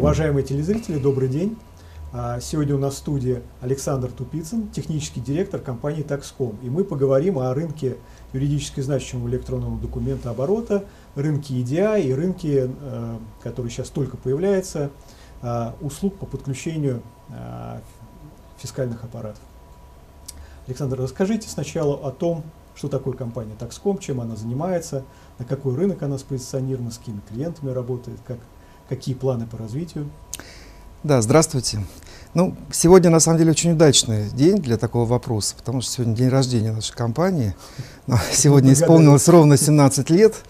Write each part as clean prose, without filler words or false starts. Уважаемые телезрители, добрый день. Сегодня у нас в студии Александр Тупицын, технический директор компании Taxcom. И мы поговорим о рынке юридически значимого электронного документооборота, рынке EDI и рынке, который сейчас только появляется, услуг по подключению фискальных аппаратов. Александр, расскажите сначала о том, что такое компания Taxcom, чем она занимается, на какой рынок она спозиционирована, с какими клиентами работает, какие планы по развитию. Да, здравствуйте. Ну, сегодня на самом деле очень удачный день для такого вопроса, потому что сегодня день рождения нашей компании. Сегодня исполнилось ровно 17 лет.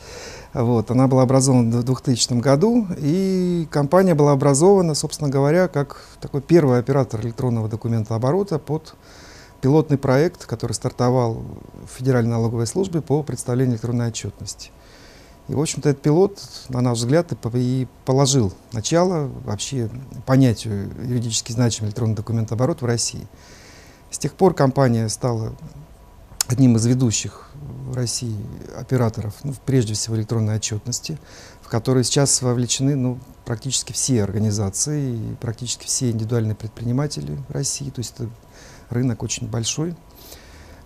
Вот, она была образована в 2000 году, и компания была образована, собственно говоря, как такой первый оператор электронного документооборота под пилотный проект, который стартовал в Федеральной налоговой службе по представлению электронной отчетности. И, в общем-то, этот пилот, на наш взгляд, и положил начало вообще понятию юридически значимый электронный документооборот в России. С тех пор компания стала одним из ведущих в России операторов, ну, прежде всего, электронной отчетности, в которой сейчас вовлечены практически все организации, и практически все индивидуальные предприниматели России. То есть это рынок очень большой.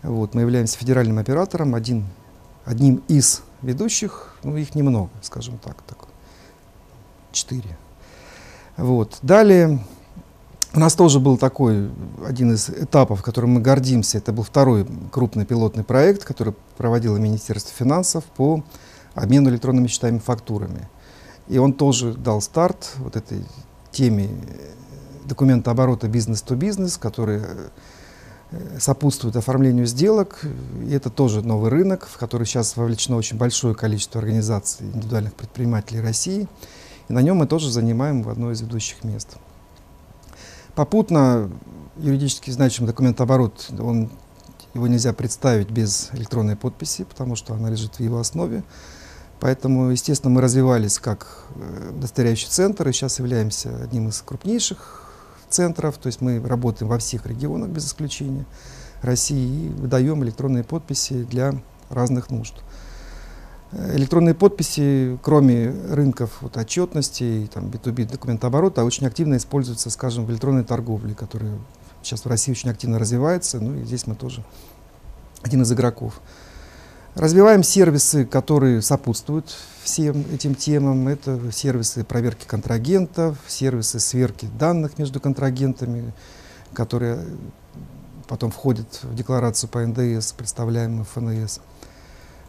Вот, мы являемся федеральным оператором, одним из ведущих, ну, их немного, скажем так, 4. Вот. Далее у нас тоже был такой один из этапов, которым мы гордимся. Это был второй крупный пилотный проект, который проводило Министерство финансов по обмену электронными счетами и фактурами. И он тоже дал старт вот этой теме документооборота бизнес-то-бизнес, который сопутствует оформлению сделок, и это тоже новый рынок, в который сейчас вовлечено очень большое количество организаций, индивидуальных предпринимателей России, и на нем мы тоже занимаем одно из ведущих мест. Попутно юридически значимый документооборот, его нельзя представить без электронной подписи, потому что она лежит в его основе, поэтому, естественно, мы развивались как удостоверяющий центр, и сейчас являемся одним из крупнейших центров, то есть мы работаем во всех регионах без исключения России и выдаем электронные подписи для разных нужд. Электронные подписи, кроме рынков вот, отчетности, там, B2B документооборота, очень активно используются, скажем, в электронной торговле, которая сейчас в России очень активно развивается, ну и здесь мы тоже один из игроков. Развиваем сервисы, которые сопутствуют всем этим темам. Это сервисы проверки контрагентов, сервисы сверки данных между контрагентами, которые потом входят в декларацию по НДС, представляемую ФНС.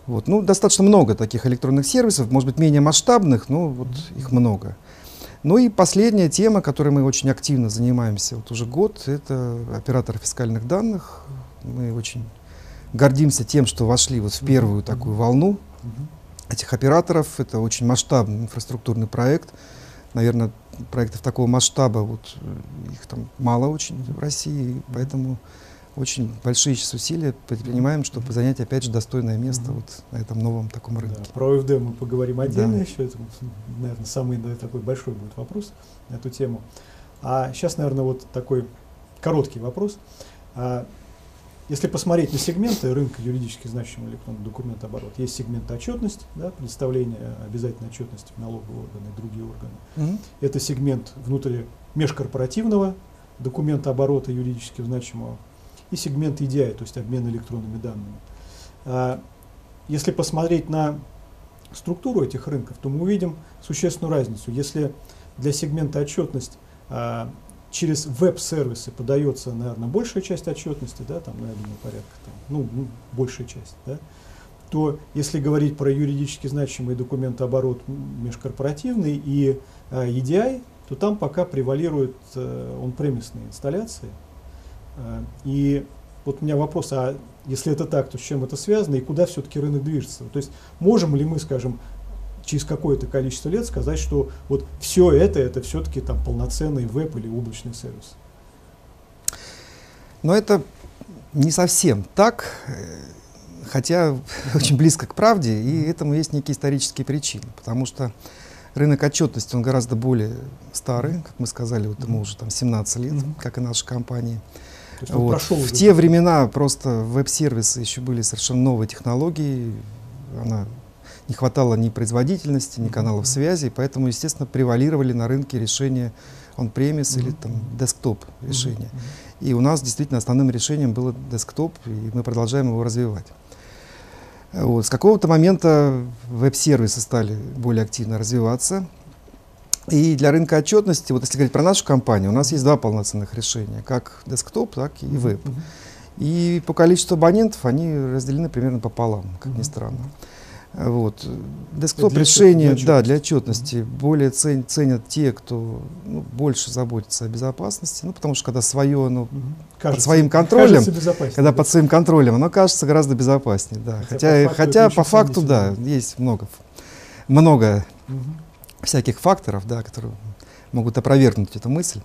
Вот. Ну, достаточно много таких электронных сервисов, может быть, менее масштабных, но вот их много. Ну и последняя тема, которой мы очень активно занимаемся вот уже год, это оператор фискальных данных. Мы очень гордимся тем, что вошли вот в первую такую волну этих операторов. Это очень масштабный инфраструктурный проект. Наверное, проектов такого масштаба вот, их там мало очень в России, поэтому очень большие сейчас усилия предпринимаем, чтобы занять опять же достойное место вот на этом новом таком рынке. Да, про ОФД мы поговорим отдельно еще. Это, наверное, самый такой большой будет вопрос на эту тему. А сейчас, наверное, вот такой короткий вопрос. Если посмотреть на сегменты рынка юридически значимого электронного документооборота, есть сегмент отчетность, да, представление обязательной отчетности в налоговые органы и другие органы. Это сегмент внутри межкорпоративного документооборота юридически значимого и сегмент EDI, то есть обмен электронными данными. Если посмотреть на структуру этих рынков, то мы увидим существенную разницу. Если для сегмента отчетность через веб-сервисы подается, наверное, большая часть отчетности, да, там, наверное, порядка, там, ну, большая часть, да, то если говорить про юридически значимый документооборот межкорпоративный и EDI, то там пока превалируют он-премисные инсталляции. И вот у меня вопрос, а если это так, то с чем это связано и куда все-таки рынок движется? То есть можем ли мы, скажем, через какое-то количество лет сказать, что вот все это все-таки там полноценный веб или облачный сервис? Но это не совсем так, хотя очень близко к правде, и этому есть некие исторические причины, потому что рынок отчетности, он гораздо более старый, как мы сказали, вот ему уже там 17 лет, как и наша компания. Вот. В те времена просто веб-сервисы еще были совершенно новые технологии, она не хватало ни производительности, ни каналов связи, поэтому, естественно, превалировали на рынке решения on-premise или там десктоп решения. И у нас действительно основным решением было десктоп, и мы продолжаем его развивать. Вот. С какого-то момента веб-сервисы стали более активно развиваться. И для рынка отчетности, вот если говорить про нашу компанию, у нас есть два полноценных решения, как десктоп, так и веб. И по количеству абонентов они разделены примерно пополам, как ни странно. Вот. Десктоп решение для отчетности более ценят те, кто больше заботится о безопасности, потому что когда свое, оно под своим контролем, когда под своим контролем, оно кажется гораздо безопаснее. Да. Хотя по факту, да, есть много всяких факторов, да, которые могут опровергнуть эту мысль.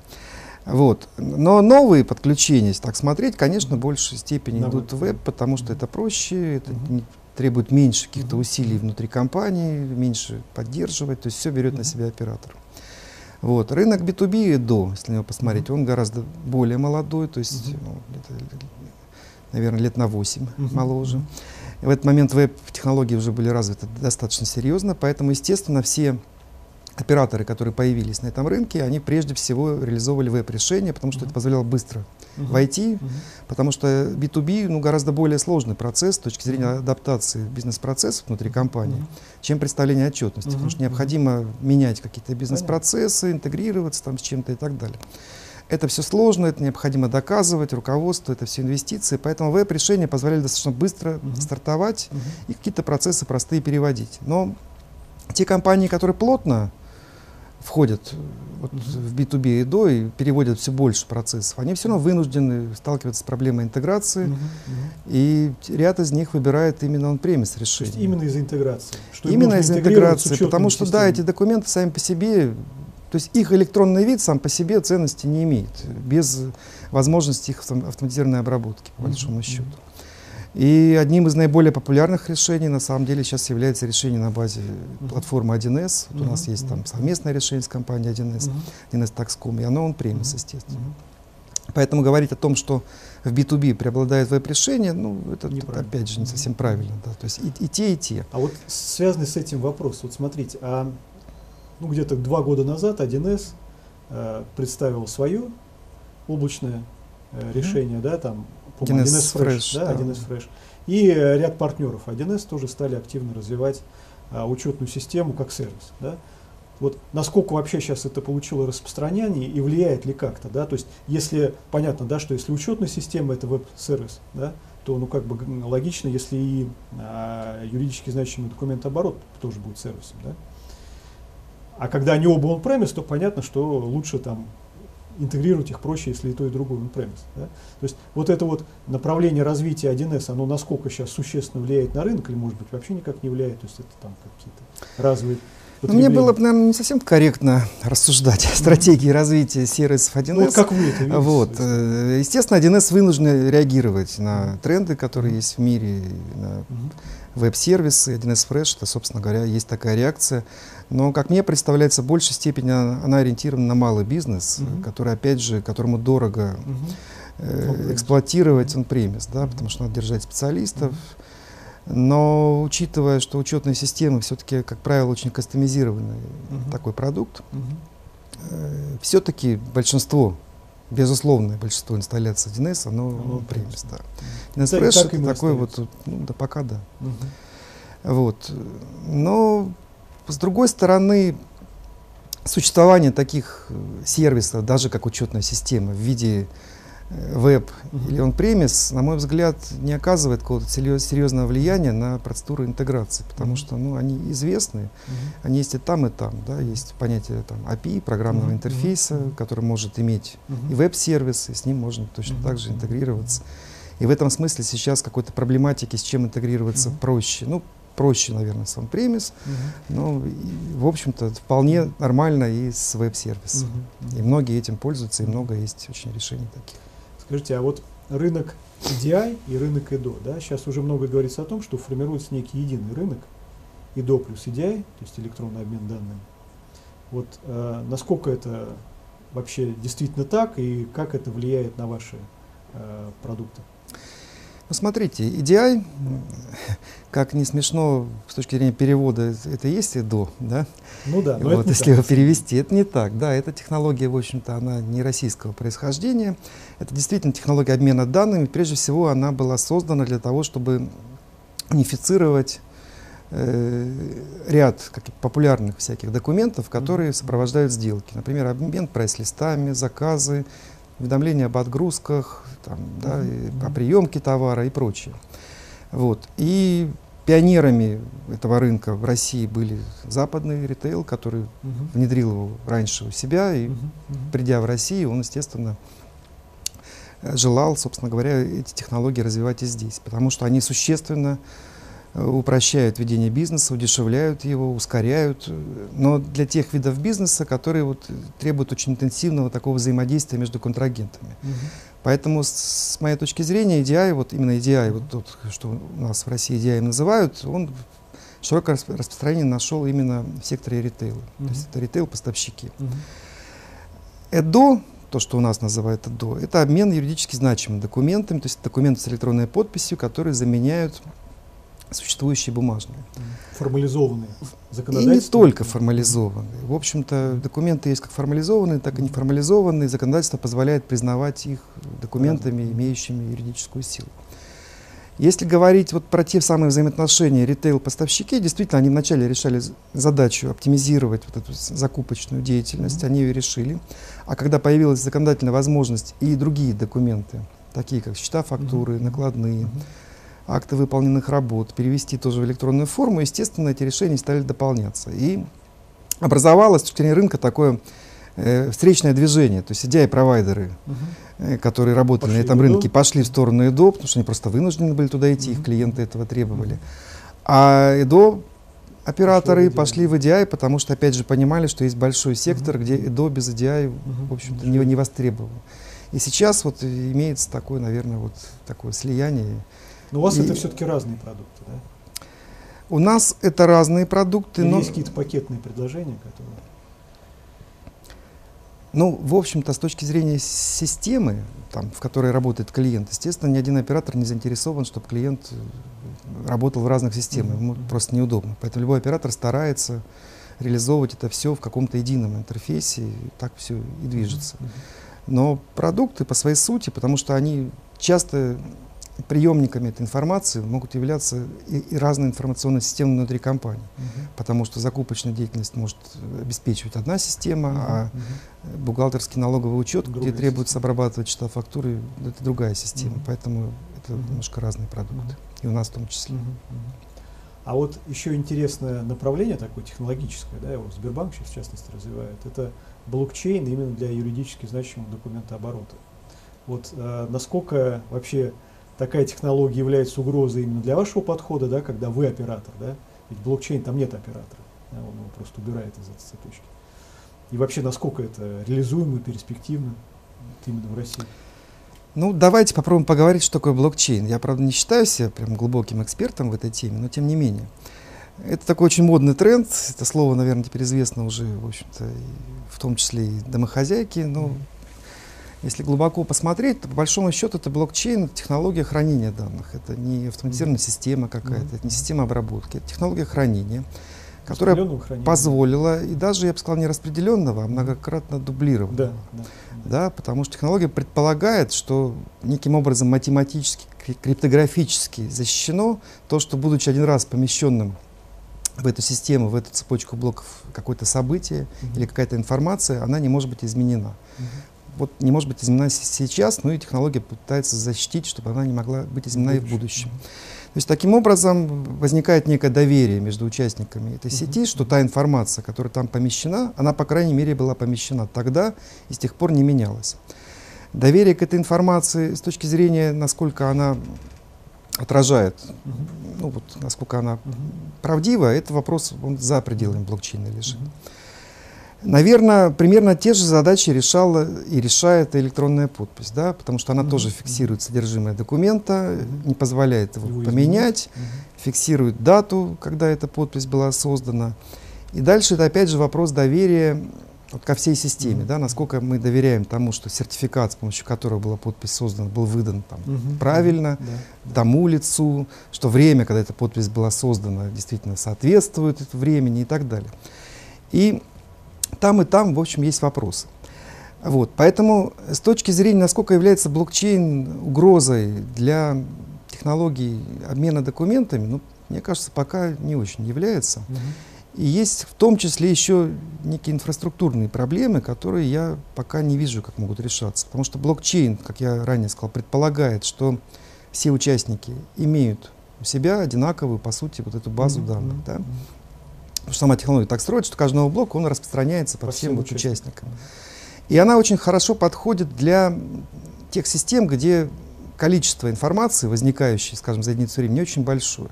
Вот. Но новые подключения, если так смотреть, конечно, в большей степени идут в веб, потому что это проще, это требует меньше каких-то усилий внутри компании, меньше поддерживать, то есть все берет на себя оператор. Вот. Рынок B2B, если на него посмотреть, он гораздо более молодой, то есть, наверное, лет на 8 моложе. И в этот момент веб-технологии уже были развиты достаточно серьезно, поэтому, естественно, все операторы, которые появились на этом рынке, они прежде всего реализовывали веб-решения, потому что это позволяло быстро войти, потому что B2B гораздо более сложный процесс с точки зрения адаптации бизнес-процессов внутри компании, чем представление отчетности, потому что необходимо менять какие-то бизнес-процессы, интегрироваться там с чем-то и так далее. Это все сложно, это необходимо доказывать, руководство, это все инвестиции, поэтому веб-решения позволяли достаточно быстро стартовать и какие-то процессы простые переводить. Но те компании, которые плотно входят в B2B и переводят все больше процессов, они все равно вынуждены сталкиваться с проблемой интеграции, и ряд из них выбирает именно on-premise решение. То есть именно из-за интеграции? Что именно из-за интеграции, потому что, да, эти документы сами по себе, то есть их электронный вид сам по себе ценности не имеет, без возможности их автоматизированной обработки, по большому счету. И одним из наиболее популярных решений, на самом деле, сейчас является решение на базе платформы 1С. Вот у нас есть там совместное решение с компанией 1С, 1С Taxcom, и оно on-premise, естественно. Поэтому говорить о том, что в B2B преобладает веб-решение, это опять же не совсем правильно. Да. То есть и те, и те. А вот связанный с этим вопрос, вот смотрите, где-то 2 года назад 1С представил свое облачное решение, да, там, 1С Fresh, да, 1С Fresh. И ряд партнеров 1С тоже стали активно развивать учетную систему как сервис. Да? Вот насколько вообще сейчас это получило распространение и влияет ли как-то? Да? То есть, если понятно, да, что если учетная система это веб-сервис, да, то логично, если и юридически значимый документооборот тоже будет сервисом. Да? А когда они оба on-premise, то понятно, что лучше там интегрировать их проще, если и то, и другое on-premise. Да? То есть вот это вот направление развития 1С, оно насколько сейчас существенно влияет на рынок, или, может быть, вообще никак не влияет, то есть это там какие-то разовые... Ну, мне было бы, наверное, не совсем корректно рассуждать о стратегии развития сервисов 1С. Ну, вот как вы это видите? Вот. Естественно, 1С вынужден реагировать на тренды, которые есть в мире, на веб-сервисы. 1С Fresh, это, собственно говоря, есть такая реакция. Но, как мне представляется, в большей степени она ориентирована на малый бизнес, который, опять же, которому дорого эксплуатировать on-premise, да, потому что надо держать специалистов. Но учитывая, что учетные системы все-таки, как правило, очень кастомизированный такой продукт, все-таки большинство, безусловное большинство инсталляций 1С, оно on-premise. Динес Fresh это такой пока да. Вот. Но с другой стороны, существование таких сервисов, даже как учетная система в виде веб или on-premise, на мой взгляд, не оказывает какого-то серьезного влияния на процедуру интеграции, потому что они известны, они есть и там, да, есть понятие там, API, программного интерфейса, который может иметь и веб-сервис, и с ним можно точно так же интегрироваться. И в этом смысле сейчас какой-то проблематики, с чем интегрироваться проще. Проще, наверное, с on-premise, но, в общем-то, вполне нормально и с веб-сервисом. И многие этим пользуются, и много есть очень решений таких. Скажите, а вот рынок EDI и рынок EDO, да, сейчас уже много говорится о том, что формируется некий единый рынок EDO плюс EDI, то есть электронный обмен данными. Вот насколько это вообще действительно так, и как это влияет на ваши продукты? Ну, смотрите, EDI, Как не смешно, с точки зрения перевода, это есть и до, да? Ну да, вот, если его перевести, это не так, да, эта технология, в общем-то, она не российского происхождения, это действительно технология обмена данными, прежде всего она была создана для того, чтобы унифицировать ряд популярных всяких документов, которые сопровождают сделки, например, обмен прайс-листами, заказы, уведомления об отгрузках, там, да, о приемке товара и прочее. Вот. И пионерами этого рынка в России были западный ритейл, который внедрил его раньше у себя, и придя в Россию, он, естественно, желал, собственно говоря, эти технологии развивать и здесь, потому что они существенно упрощают ведение бизнеса, удешевляют его, ускоряют, но для тех видов бизнеса, которые вот требуют очень интенсивного такого взаимодействия между контрагентами. Поэтому, с моей точки зрения, EDI, вот именно EDI, вот тот, что у нас в России EDI называют, он широкое распространение нашел именно в секторе ритейла, то есть это ритейл-поставщики. ЭДО, то, что у нас называют ЭДО, это обмен юридически значимыми документами, то есть документы с электронной подписью, которые заменяют существующие бумажные. Формализованные законодательные. И не только формализованные. В общем-то, документы есть как формализованные, так и неформализованные. Законодательство позволяет признавать их документами, имеющими юридическую силу. Если говорить вот про те самые взаимоотношения ритейл-поставщики, действительно, они вначале решали задачу оптимизировать вот эту закупочную деятельность, они ее решили. А когда появилась законодательная возможность и другие документы, такие как счета, фактуры, накладные, акты выполненных работ, перевести тоже в электронную форму, естественно, эти решения стали дополняться. И образовалось, с точки зрения рынка, такое встречное движение. То есть EDI-провайдеры, которые работали на этом рынке, пошли в сторону ЭДО, потому что они просто вынуждены были туда идти, их клиенты этого требовали. А ЭДО-операторы пошли в EDI, потому что, опять же, понимали, что есть большой сектор, где ЭДО без EDI, в общем-то, не востребован. И сейчас вот имеется такое, наверное, вот такое слияние. Но у вас это все-таки разные продукты, да? У нас это разные продукты, но... Есть какие-то пакетные предложения, которые... Ну, в общем-то, с точки зрения системы, там, в которой работает клиент, естественно, ни один оператор не заинтересован, чтобы клиент работал в разных системах, ему просто неудобно. Поэтому любой оператор старается реализовывать это все в каком-то едином интерфейсе, и так все и движется. Но продукты по своей сути, потому что они часто... приемниками этой информации могут являться и разные информационные системы внутри компании, потому что закупочную деятельность может обеспечивать одна система, а бухгалтерский налоговый учет, где требуется обрабатывать счета фактуры, это другая система, поэтому это немножко разные продукты, и у нас в том числе. А вот еще интересное направление такое технологическое, да, его Сбербанк сейчас в частности развивает, это блокчейн именно для юридически значимого документооборота. Вот насколько вообще такая технология является угрозой именно для вашего подхода, да, когда вы оператор, да? Ведь блокчейн, там нет оператора, да, он его просто убирает из этой цепочки. И вообще, насколько это реализуемо, перспективно именно в России? Ну, давайте попробуем поговорить, что такое блокчейн. Я, правда, не считаю себя прям глубоким экспертом в этой теме, но тем не менее. Это такой очень модный тренд, это слово, наверное, теперь известно уже, в общем-то, в том числе и домохозяйки, но... Если глубоко посмотреть, то по большому счету это блокчейн, технология хранения данных. Это не автоматизированная система какая-то, это не система обработки, это технология хранения, которая позволила, и даже, я бы сказал, не распределенного, а многократно дублированного. Да, потому что технология предполагает, что неким образом математически, криптографически защищено то, что, будучи один раз помещенным в эту систему, в эту цепочку блоков какое-то событие или какая-то информация, она не может быть изменена. Вот не может быть изменена сейчас, но и технология пытается защитить, чтобы она не могла быть изменена и в будущем. То есть таким образом возникает некое доверие между участниками этой сети, что та информация, которая там помещена, она, по крайней мере, была помещена тогда и с тех пор не менялась. Доверие к этой информации с точки зрения, насколько она отражает, ну, вот, насколько она правдива, это вопрос, он за пределами блокчейна лежит. Наверное, примерно те же задачи решала и решает электронная подпись, да, потому что она тоже фиксирует содержимое документа, не позволяет его поменять, фиксирует дату, когда эта подпись была создана. И дальше это опять же вопрос доверия вот ко всей системе, да, насколько мы доверяем тому, что сертификат, с помощью которого была подпись создана, был выдан там, правильно, тому лицу, что время, когда эта подпись была создана, действительно соответствует этому времени и так далее. И там, в общем, есть вопросы. Вот, поэтому с точки зрения, насколько является блокчейн угрозой для технологий обмена документами, ну, мне кажется, пока не очень является. И есть в том числе еще некие инфраструктурные проблемы, которые я пока не вижу, как могут решаться. Потому что блокчейн, как я ранее сказал, предполагает, что все участники имеют у себя одинаковую, по сути, вот эту базу данных. Да? Потому что сама технология так строится, что каждый новый блок, он распространяется по всем вот участникам. И она очень хорошо подходит для тех систем, где количество информации, возникающей, скажем, за единицу времени, очень большое.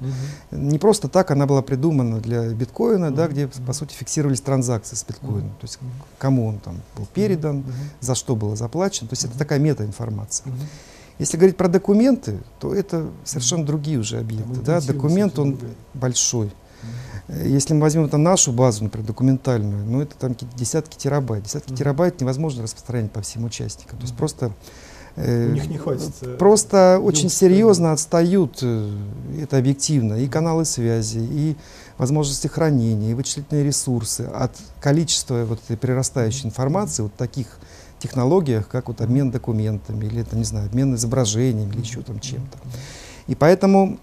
Не просто так она была придумана для биткоина, да, где, по сути, фиксировались транзакции с биткоином. То есть, кому он там был передан, за что было заплачено. То есть, это такая метаинформация. Если говорить про документы, то это совершенно другие уже объекты. Да? Документ, он большой. Если мы возьмем там, нашу базу, например, документальную, ну, это там десятки терабайт. Десятки терабайт невозможно распространять по всем участникам. То есть, просто... У них не хватит. Просто очень серьезно отстают, это объективно, и каналы связи, и возможности хранения, и вычислительные ресурсы от количества вот этой прирастающей информации, вот таких технологиях, как вот обмен документами, или это, не знаю, обмен изображением, или еще там чем-то. И поэтому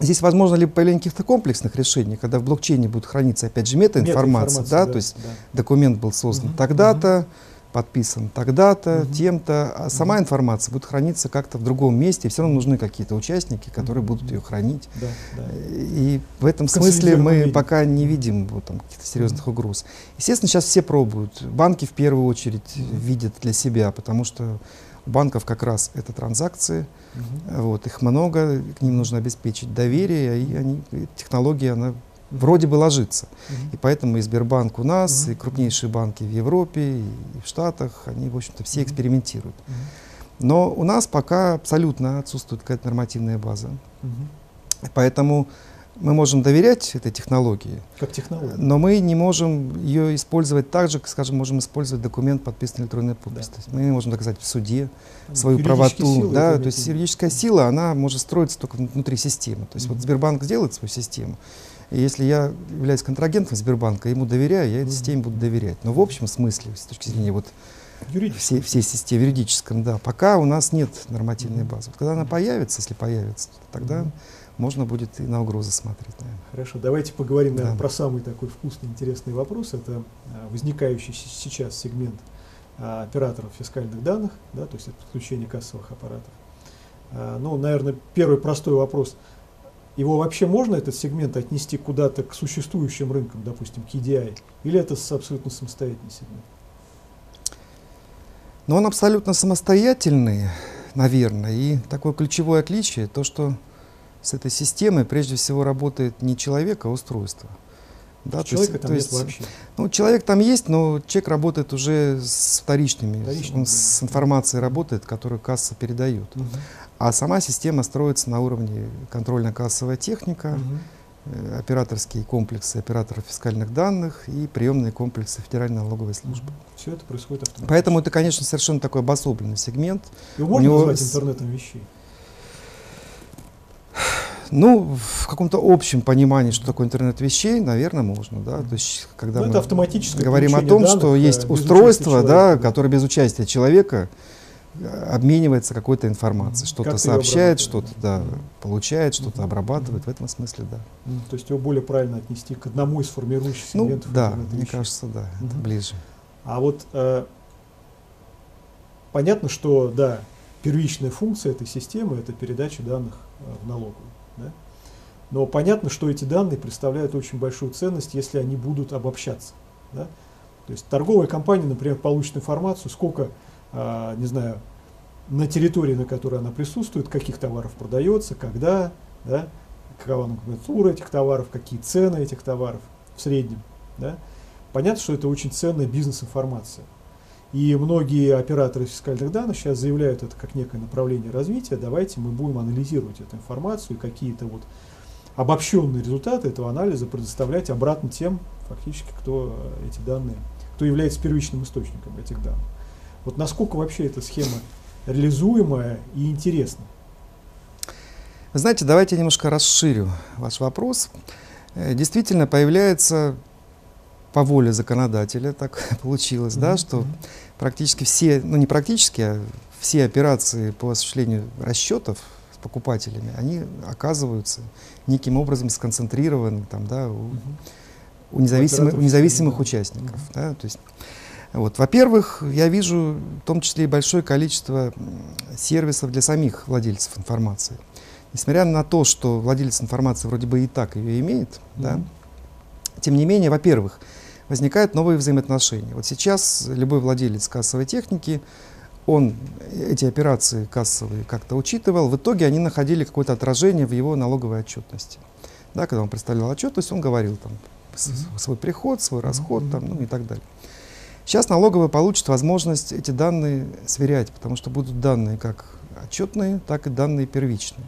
здесь возможно либо появление каких-то комплексных решений, когда в блокчейне будет храниться, опять же, метаинформация, да? Да, то есть документ был создан тогда-то, подписан тогда-то, тем-то, а сама информация будет храниться как-то в другом месте, и все равно нужны какие-то участники, которые будут ее хранить. И в этом смысле мы пока не видим вот, там, каких-то серьезных угроз. Естественно, сейчас все пробуют. Банки в первую очередь видят для себя, потому что у банков как раз это транзакции, вот, их много, к ним нужно обеспечить доверие, и они, технология, она вроде бы ложится. И поэтому и Сбербанк у нас, и крупнейшие банки в Европе, и в Штатах, они, в общем-то, все экспериментируют. Но у нас пока абсолютно отсутствует какая-то нормативная база. Поэтому мы можем доверять этой технологии, как технологии, но мы не можем ее использовать так же, как, скажем, можем использовать документ, подписанный электронной подписью. Да. Мы не можем доказать в суде свою правоту. Да, то есть юридическая сила, она может строиться только внутри системы. То есть вот Сбербанк сделает свою систему. И если я являюсь контрагентом Сбербанка, ему доверяю, я этой системе буду доверять. Но в общем смысле, с точки зрения вот всей системы юридическом, да, пока у нас нет нормативной базы. Вот когда она появится, если появится, то тогда можно будет и на угрозы смотреть, наверное. Хорошо, давайте поговорим, наверное, про самый такой вкусный, интересный вопрос. Это возникающий сейчас сегмент операторов фискальных данных, да, то есть это подключение кассовых аппаратов. Ну, наверное, первый простой вопрос. Его вообще можно, этот сегмент, отнести куда-то к существующим рынкам, допустим, к EDI? Или это абсолютно самостоятельный сегмент? Ну, он абсолютно самостоятельный, наверное. И такое ключевое отличие, то, что с этой системой прежде всего работает не человек, а устройство. Да, человека там нет вообще. Ну, человек там есть, но человек работает уже с вторичными. Он с информацией работает, которую касса передает. А сама система строится на уровне контрольно-кассовая техника, операторские комплексы операторов фискальных данных и приемные комплексы Федеральной налоговой службы. Все это происходит автоматически. Поэтому это, конечно, совершенно такой обособленный сегмент. Его можно назвать интернетом вещей? Ну, в каком-то общем понимании, что такое интернет вещей, наверное, можно. Да? То есть, когда мы говорим о том, что есть устройство, да, которое без участия человека обменивается какой-то информацией, что-то сообщает, что-то получает, что-то обрабатывает, в этом смысле, да. То есть его более правильно отнести к одному из формирующих сегментов. Ну, да, мне кажется, да, это ближе. А вот понятно, что, да, первичная функция этой системы – это передача данных в налоговую. Да? Но понятно, что эти данные представляют очень большую ценность, если они будут обобщаться. Да? То есть торговая компания, например, получит информацию, сколько, не знаю, на территории, на которой она присутствует, каких товаров продается, когда, да? Какова номенклатура этих товаров, какие цены этих товаров в среднем. Да? Понятно, что это очень ценная бизнес-информация. И многие операторы фискальных данных сейчас заявляют это как некое направление развития. Давайте мы будем анализировать эту информацию и какие-то вот обобщенные результаты этого анализа предоставлять обратно тем, фактически, кто эти данные, кто является первичным источником этих данных. Вот насколько вообще эта схема реализуемая и интересна? Знаете, давайте я немножко расширю ваш вопрос. Действительно, появляется по воле законодателя, так получилось, да, что практически все, ну не практически, а все операции по осуществлению расчетов с покупателями, они оказываются неким образом сконцентрированы там, да, у независимых участников. Да, то есть, вот, во-первых, я вижу в том числе и большое количество сервисов для самих владельцев информации. Несмотря на то, что владелец информации вроде бы и так ее имеет, да, тем не менее, во-первых, возникают новые взаимоотношения. Вот сейчас любой владелец кассовой техники, он эти операции кассовые как-то учитывал, в итоге они находили какое-то отражение в его налоговой отчетности. Да, когда он представлял отчетность, он говорил там свой приход, свой расход там, ну, и так далее. Сейчас налоговая получит возможность эти данные сверять, потому что будут данные как отчетные, так и данные первичные.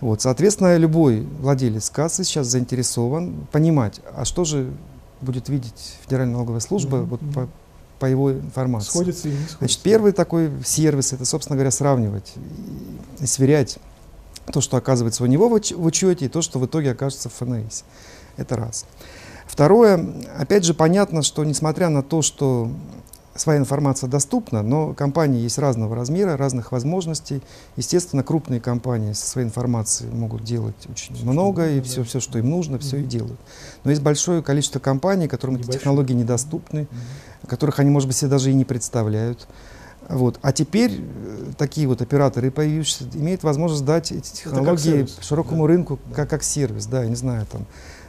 Вот, соответственно, любой владелец кассы сейчас заинтересован понимать, а что же будет видеть Федеральная налоговая служба вот по его информации. Сходится или не сходится. Значит, первый такой сервис — это, собственно говоря, сравнивать и сверять то, что оказывается у него в учете, и то, что в итоге окажется в ФНС. Это раз. Второе, опять же, понятно, что несмотря на то, что своя информация доступна, но компании есть разного размера, разных возможностей. Естественно, крупные компании со своей информацией могут делать очень много, и все, что им нужно, все и делают. Но есть большое количество компаний, которым эти технологии недоступны, которых они, может быть, себе даже и не представляют. Вот. А теперь такие вот операторы, появившиеся, имеют возможность дать эти технологии широкому рынку как сервис. Да, я не знаю, там.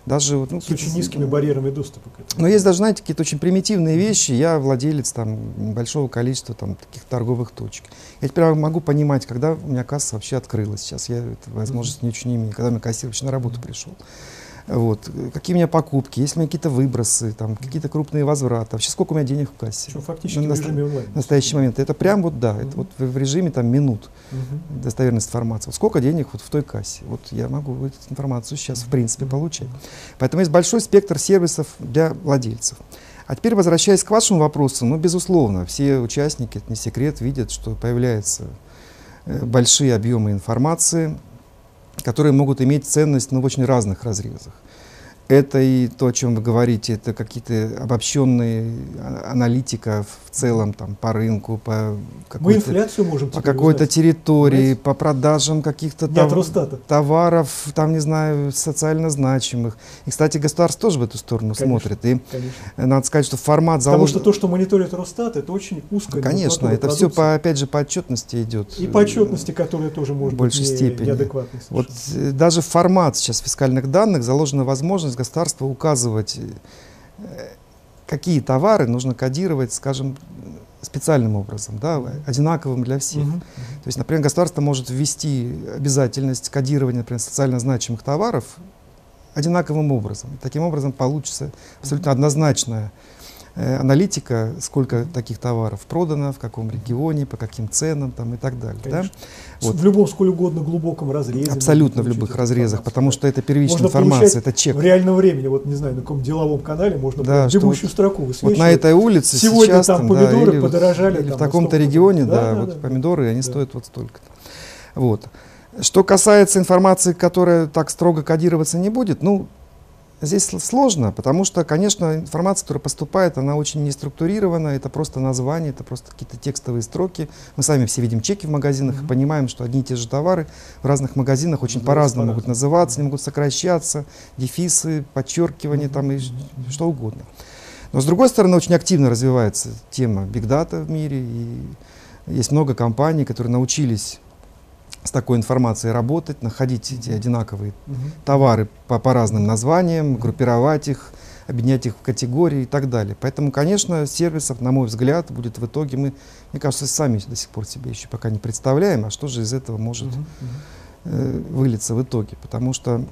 Даже, ну, с очень низкими барьерами доступа к этому. Но есть даже, знаете, какие-то очень примитивные вещи. Я владелец там большого количества там таких торговых точек. Я теперь могу понимать, когда у меня касса вообще открылась. Сейчас я эту возможность ничего не имею, когда у меня кассир вообще на работу пришел. Вот. Какие у меня покупки, есть ли у меня какие-то выбросы, там, какие-то крупные возвраты, вообще сколько у меня денег в кассе. Причем фактически в режиме онлайн. В настоящий момент. Это прям вот, да, это вот в режиме там, минут достоверность информации. Вот сколько денег вот в той кассе. Вот я могу эту информацию сейчас в принципе получать. Поэтому есть большой спектр сервисов для владельцев. А теперь, возвращаясь к вашему вопросу, ну, безусловно, все участники, это не секрет, видят, что появляются большие объемы информации, которые могут иметь ценность, но в очень разных разрезах. Это и то, о чем вы говорите, это какие-то обобщенные аналитика в целом там, по рынку, по какой-то территории, по продажам каких-то товаров, там, не знаю, социально значимых. И, кстати, государство тоже в эту сторону смотрит. И надо сказать, что формат заложен. Потому что то, что мониторит Росстат, это очень узкая. Конечно, это продукция. Все, опять же, по отчетности идет. И по отчетности, которая тоже может быть неадекватной. Вот даже формат сейчас фискальных данных заложена возможность государства указывать, какие товары нужно кодировать, скажем, специальным образом, да, одинаковым для всех. То есть, например, государство может ввести обязательность кодирования, например, социально значимых товаров одинаковым образом. И таким образом получится абсолютно однозначная аналитика, сколько таких товаров продано, в каком регионе, по каким ценам там, и так далее. Да? Вот. В любом, сколь угодно глубоком разрезе. Абсолютно в любых разрезах, потому что это первичная информация, это чек. В реальном времени, вот не знаю, на каком деловом канале можно бегущую строку высвечивать. Вот на этой улице сегодня сейчас, там помидоры подорожали. Или там, в таком-то регионе, помидоры, они стоят вот столько. Вот. Что касается информации, которая так строго кодироваться не будет, ну, здесь сложно, потому что, конечно, информация, которая поступает, она очень неструктурирована, это просто название, это просто какие-то текстовые строки. Мы сами все видим чеки в магазинах и понимаем, что одни и те же товары в разных магазинах очень по-разному могут называться, они могут сокращаться, дефисы, подчеркивания там и что угодно. Но, с другой стороны, очень активно развивается тема бигдата в мире, и есть много компаний, которые научились с такой информацией работать, находить эти одинаковые товары по разным названиям, группировать их, объединять их в категории и так далее. Поэтому, конечно, сервисов, на мой взгляд, будет в итоге, мне кажется, сами до сих пор себе еще пока не представляем, а что же из этого может вылиться в итоге. Потому что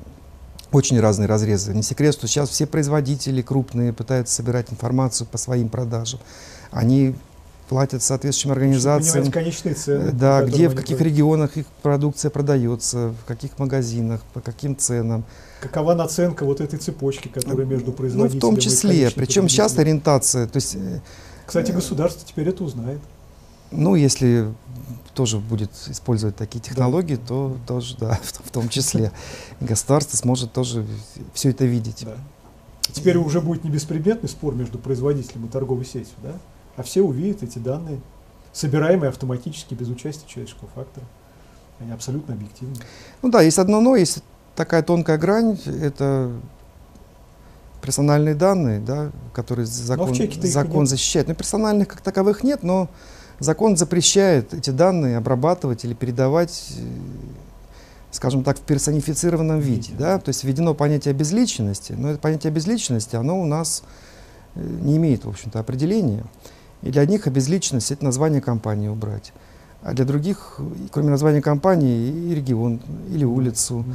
очень разные разрезы. Не секрет, что сейчас все производители крупные пытаются собирать информацию по своим продажам. Они платят соответствующим организациям, конечные цены, да, где, в каких регионах их продукция продается, в каких магазинах, по каким ценам. Какова наценка вот этой цепочки, которая между производителями? Ну, в том числе, причем сейчас ориентация. То есть, кстати, государство теперь это узнает. Ну, если тоже будет использовать такие технологии, да, то тоже, да, в том числе государство сможет тоже все это видеть. Да. Теперь уже будет не беспредметный спор между производителем и торговой сетью, да? А все увидят эти данные, собираемые автоматически, без участия человеческого фактора. Они абсолютно объективны. Ну да, есть одно но, есть такая тонкая грань, это персональные данные, да, которые закон защищает. Ну, персональных как таковых нет, но закон запрещает эти данные обрабатывать или передавать, скажем так, в персонифицированном виде. Да? То есть введено понятие безличности, но это понятие безличности, оно у нас не имеет, в общем-то, определения. И для одних обезличенность — это название компании убрать, а для других, кроме названия компании, и регион, или улицу.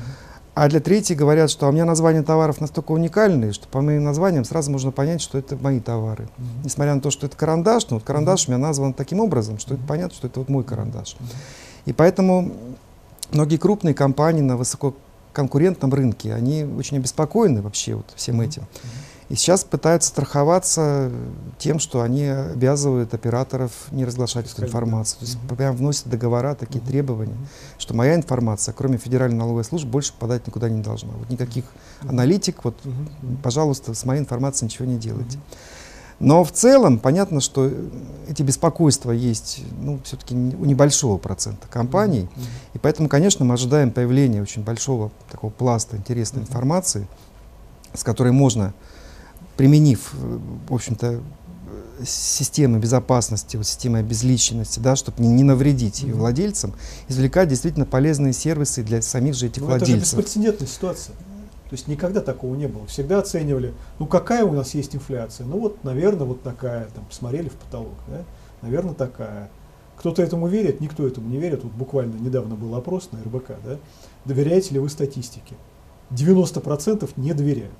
А для третьих говорят, что у меня названия товаров настолько уникальные, что по моим названиям сразу можно понять, что это мои товары. Несмотря на то, что это карандаш, но вот карандаш у меня назван таким образом, что это понятно, что это вот мой карандаш. И поэтому многие крупные компании на высококонкурентном рынке, они очень обеспокоены вообще вот всем этим. И сейчас пытаются страховаться тем, что они обязывают операторов не разглашать эту информацию. То есть прям вносят договора, такие требования, что моя информация, кроме Федеральной налоговой службы, больше подать никуда не должна. Вот никаких аналитик, вот, пожалуйста, с моей информацией ничего не делайте. Но в целом понятно, что эти беспокойства есть, ну, все-таки у небольшого процента компаний. И поэтому, конечно, мы ожидаем появления очень большого такого пласта интересной информации, с которой можно, применив, в общем-то, системы безопасности, вот, системы обезличенности, да, чтобы не навредить ее владельцам, извлекать действительно полезные сервисы для самих же этих владельцев. Это же беспрецедентная ситуация. То есть никогда такого не было. Всегда оценивали, ну какая у нас есть инфляция? Ну вот, наверное, вот такая. Там, посмотрели в потолок, да? Наверное, такая. Кто-то этому верит, никто этому не верит. Вот буквально недавно был опрос на РБК, да? Доверяете ли вы статистике? 90% не доверяют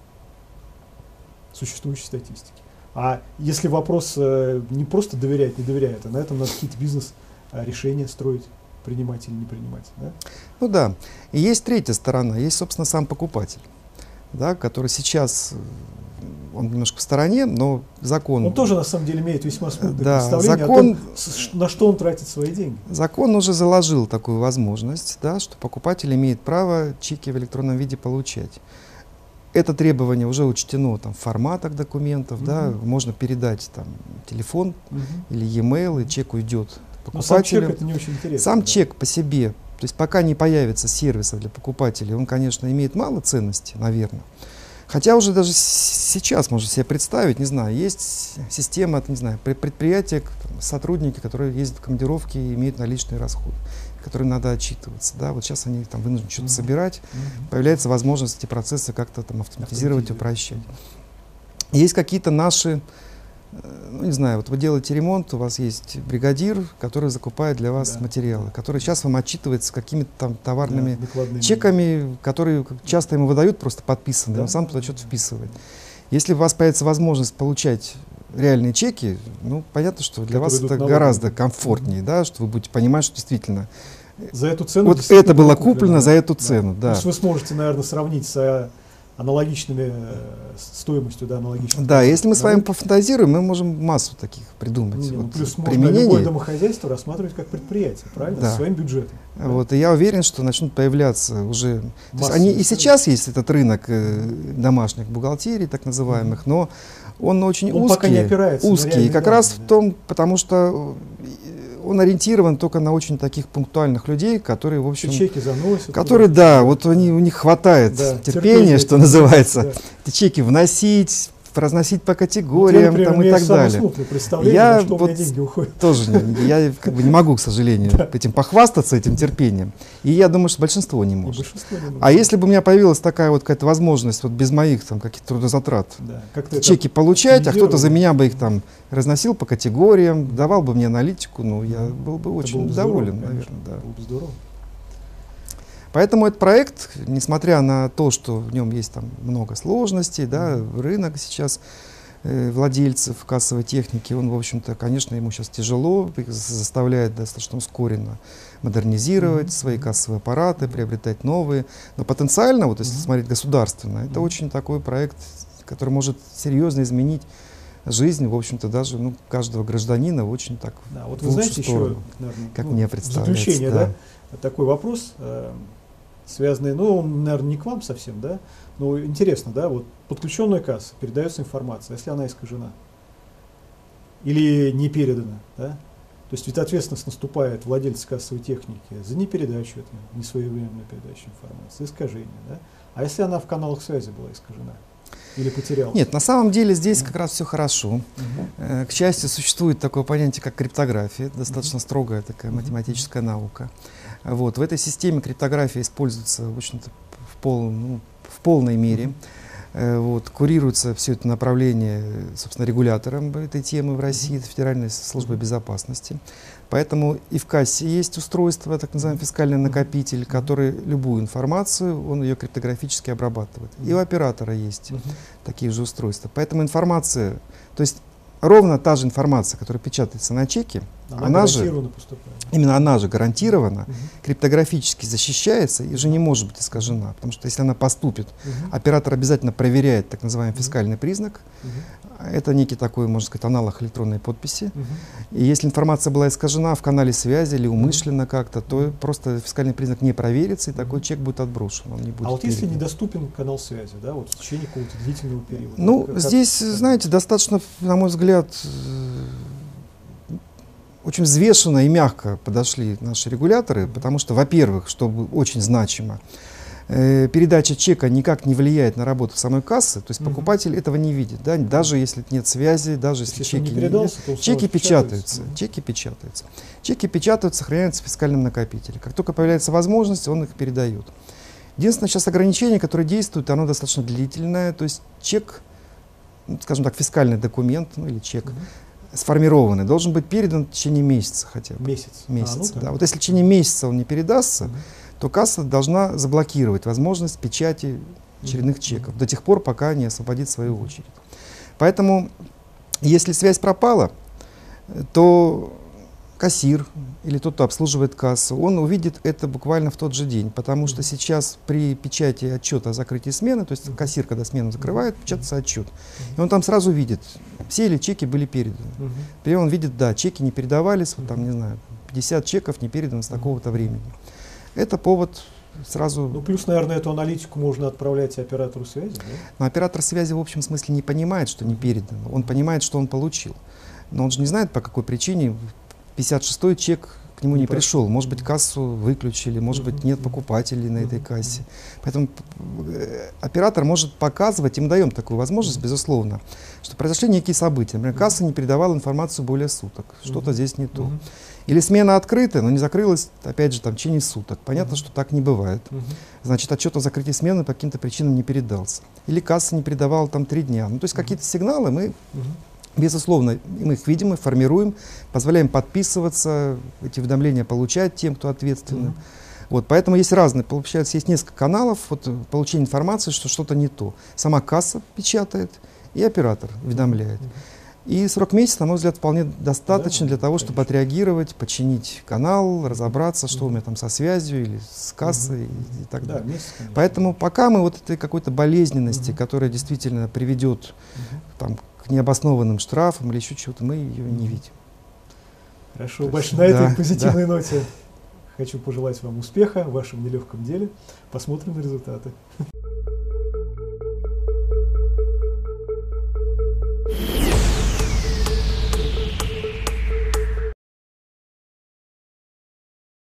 существующей статистики. А если вопрос не просто доверяет, не доверяет, а на этом надо какие-то бизнес-решения строить, принимать или не принимать. Да? Ну да. И есть третья сторона, есть, собственно, сам покупатель, да, который сейчас, он немножко в стороне, но закон... Он тоже, на самом деле, имеет весьма смутное представление закон, о том, на что он тратит свои деньги. Закон уже заложил такую возможность, да, что покупатель имеет право чеки в электронном виде получать. Это требование уже учтено там, в форматах документов, да, можно передать там, телефон или e-mail, и чек уйдет покупателю. Но сам чек это не очень интересно. Сам чек по себе, то есть пока не появится сервисов для покупателей, он, конечно, имеет мало ценности, наверное. Хотя уже даже сейчас можно себе представить, не знаю, есть система, не знаю, предприятия, сотрудники, которые ездят в командировки и имеют наличные расходы, которые надо отчитываться. Да? Вот сейчас они там вынуждены что-то собирать, появляется возможность эти процессы как-то там автоматизировать, упрощать. Есть какие-то наши, ну, не знаю, вот вы делаете ремонт, у вас есть бригадир, который закупает для вас материалы, который сейчас вам отчитывается какими-то там товарными чеками, которые часто ему выдают, просто подписанные, он сам туда что-то вписывает. Если у вас появится возможность получать реальные чеки, ну, понятно, что для вас это гораздо комфортнее, да, что вы будете понимать, что действительно за эту цену вот это было куплено за эту цену. Да. Вы сможете, наверное, сравнить с аналогичными стоимостью, да, аналогичными. Да, если мы с вами пофантазируем, мы можем массу таких придумать. Не, вот, ну, плюс можно любое домохозяйство рассматривать как предприятие, правильно, со своим бюджетом. Вот, и я уверен, что начнут появляться уже... То есть они и сейчас есть этот рынок домашних бухгалтерий, так называемых, но он очень узкий, и как раз в том, потому что он ориентирован только на очень таких пунктуальных людей, которые, в общем, чеки заносят, которые, да, вот они, у них хватает терпения, что называется, эти чеки вносить, разносить по категориям, вот я, например, там, и так далее. Я что вот деньги уходят. Тоже я, как бы, не могу, к сожалению, этим похвастаться, этим терпением. И я думаю, что большинство не может. А если бы у меня появилась такая вот какая-то возможность вот без моих там каких-то трудозатрат чеки получать, а кто-то за меня бы их там разносил по категориям, давал бы мне аналитику, ну, я был бы очень доволен, наверное. Да. Было бы здорово. Поэтому этот проект, несмотря на то, что в нем есть там много сложностей, да, рынок сейчас владельцев кассовой техники, он, в общем-то, конечно, ему сейчас тяжело, заставляет достаточно ускоренно модернизировать свои кассовые аппараты, приобретать новые. Но потенциально, вот если смотреть государственно, это очень такой проект, который может серьезно изменить жизнь, в общем-то, даже каждого гражданина очень так вот в вы знаете сторону, еще, наверное, как мне представляется. Заключение, да, такой вопрос, связанный, он, наверное, не к вам совсем, да, но интересно, да, вот подключенная касса, передается информация, если она искажена или не передана, да, то есть ведь ответственность наступает владельца кассовой техники за непередачу, несвоевременную передачу информации, искажение, да, а если она в каналах связи была искажена? Или потерял? Нет, на самом деле здесь как раз все хорошо. К счастью, существует такое понятие, как криптография, достаточно строгая такая математическая наука. Вот. В этой системе криптография используется, в общем-то, в полной мере. Вот. Курируется все это направление, собственно, регулятором этой темы в России, Федеральной службы безопасности. Поэтому и в кассе есть устройство, так называемый фискальный накопитель, который любую информацию, он ее криптографически обрабатывает. И у оператора есть такие же устройства. Поэтому информация, то есть ровно та же информация, которая печатается на чеке, она же, именно она же гарантированно криптографически защищается и уже не может быть искажена. Потому что если она поступит, оператор обязательно проверяет так называемый фискальный признак. Это некий такой, можно сказать, аналог электронной подписи. И если информация была искажена в канале связи или умышленно как-то, то просто фискальный признак не проверится, и такой чек будет отброшен. Он не будет если недоступен канал связи, да, вот в течение какого-то длительного периода? Ну, как здесь, знаете, достаточно, на мой взгляд, очень взвешенно и мягко подошли наши регуляторы, потому что, во-первых, что очень значимо, передача чека никак не влияет на работу самой кассы, то есть покупатель этого не видит, да? Даже если нет связи, даже если чеки печатаются, чеки печатаются, сохраняются в фискальном накопителе. Как только появляется возможность, он их передает. Единственное сейчас ограничение, которое действует, оно достаточно длительное, то есть чек, скажем так, фискальный документ, или чек, сформированный, должен быть передан в течение месяца хотя бы. Месяц? Месяц, да. Вот если в течение месяца он не передастся, то касса должна заблокировать возможность печати очередных чеков до тех пор, пока не освободит свою очередь. Поэтому, если связь пропала, то кассир или тот, кто обслуживает кассу, он увидит это буквально в тот же день, потому что сейчас при печати отчета о закрытии смены, то есть кассир, когда смену закрывает, печатается отчет, и он там сразу видит, все ли чеки были переданы. При этом он видит, да, чеки не передавались, вот там, не знаю, 50 чеков не передано с такого-то времени. Это повод сразу... Ну, плюс, наверное, эту аналитику можно отправлять оператору связи, да? Но оператор связи в общем смысле не понимает, что не передано. Он понимает, что он получил. Но он же не знает, по какой причине 56-й чек к нему не пришел. Может быть, кассу выключили, может быть, нет покупателей на этой кассе. Поэтому оператор может показывать, им даем такую возможность, безусловно, что произошли некие события. Например, касса не передавала информацию более суток, что-то здесь не то. Или смена открыта, но не закрылась, опять же, там, в течение суток. Понятно, что так не бывает. Значит, отчет о закрытии смены по каким-то причинам не передался. Или касса не передавала там 3 дня. Ну, то есть какие-то сигналы мы... Безусловно, мы их видим, мы формируем, позволяем подписываться, эти уведомления получать тем, кто ответственен. Вот, поэтому есть разные, получается, есть несколько каналов получения информации, что что-то не то. Сама касса печатает и оператор уведомляет. И срок месяца, на мой взгляд, вполне достаточно для того, чтобы отреагировать, починить канал, разобраться, что у меня там со связью или с кассой и так далее. Да, месяц, конечно. Поэтому пока мы вот этой какой-то болезненности, которая действительно приведет там, к необоснованным штрафам или еще чего-то, мы ее не видим. Хорошо, на этой позитивной ноте хочу пожелать вам успеха в вашем нелегком деле. Посмотрим на результаты.